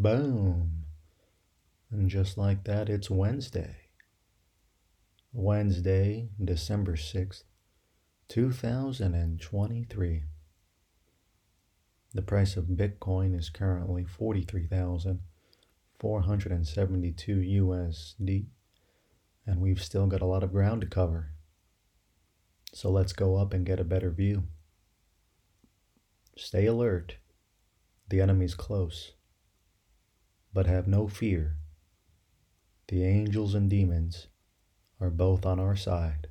Boom. And just like that, it's Wednesday. Wednesday, December 6th, 2023. The price of Bitcoin is currently 43,472 USD, and we've still got a lot of ground to cover. So let's go up and get a better view. Stay alert. The enemy's close. But have no fear. The angels and demons are both on our side.